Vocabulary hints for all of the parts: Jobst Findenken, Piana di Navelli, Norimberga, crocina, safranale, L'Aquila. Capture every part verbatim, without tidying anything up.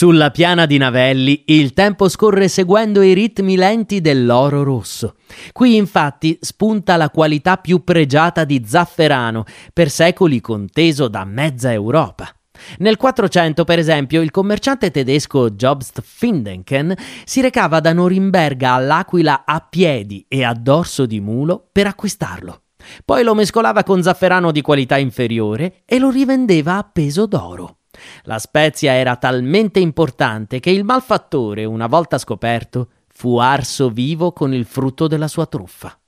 Sulla piana di Navelli il tempo scorre seguendo i ritmi lenti dell'oro rosso. Qui infatti spunta la qualità più pregiata di zafferano, per secoli conteso da mezza Europa. Nel quattrocento, per esempio, il commerciante tedesco Jobst Findenken si recava da Norimberga all'Aquila a piedi e a dorso di mulo per acquistarlo. Poi lo mescolava con zafferano di qualità inferiore e lo rivendeva a peso d'oro. La spezia era talmente importante che il malfattore, una volta scoperto, fu arso vivo con il frutto della sua truffa.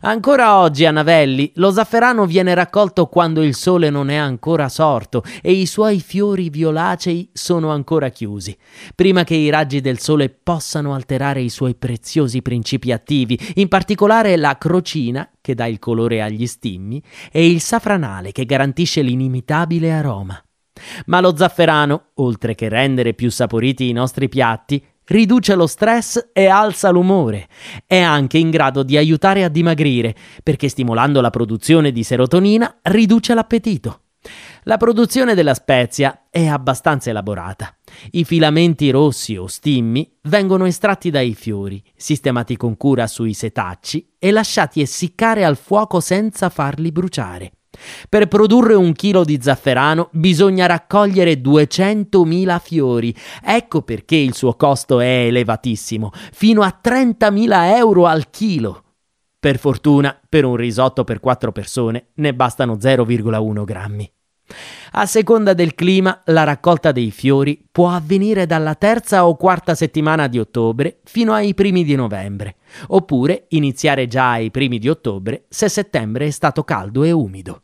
Ancora oggi a Navelli lo zafferano viene raccolto quando il sole non è ancora sorto e i suoi fiori violacei sono ancora chiusi, prima che i raggi del sole possano alterare i suoi preziosi principi attivi, in particolare la crocina, che dà il colore agli stimmi, e il safranale, che garantisce l'inimitabile aroma. Ma lo zafferano, oltre che rendere più saporiti i nostri piatti, riduce lo stress e alza l'umore. È anche in grado di aiutare a dimagrire, perché stimolando la produzione di serotonina riduce l'appetito. La produzione della spezia è abbastanza elaborata. I filamenti rossi o stimmi vengono estratti dai fiori, sistemati con cura sui setacci e lasciati essiccare al fuoco senza farli bruciare. Per produrre un chilo di zafferano bisogna raccogliere duecentomila fiori. Ecco perché il suo costo è elevatissimo, fino a trentamila euro al chilo. Per fortuna, per un risotto per quattro persone ne bastano zero virgola uno grammi. A seconda del clima, la raccolta dei fiori può avvenire dalla terza o quarta settimana di ottobre fino ai primi di novembre, oppure iniziare già ai primi di ottobre se settembre è stato caldo e umido.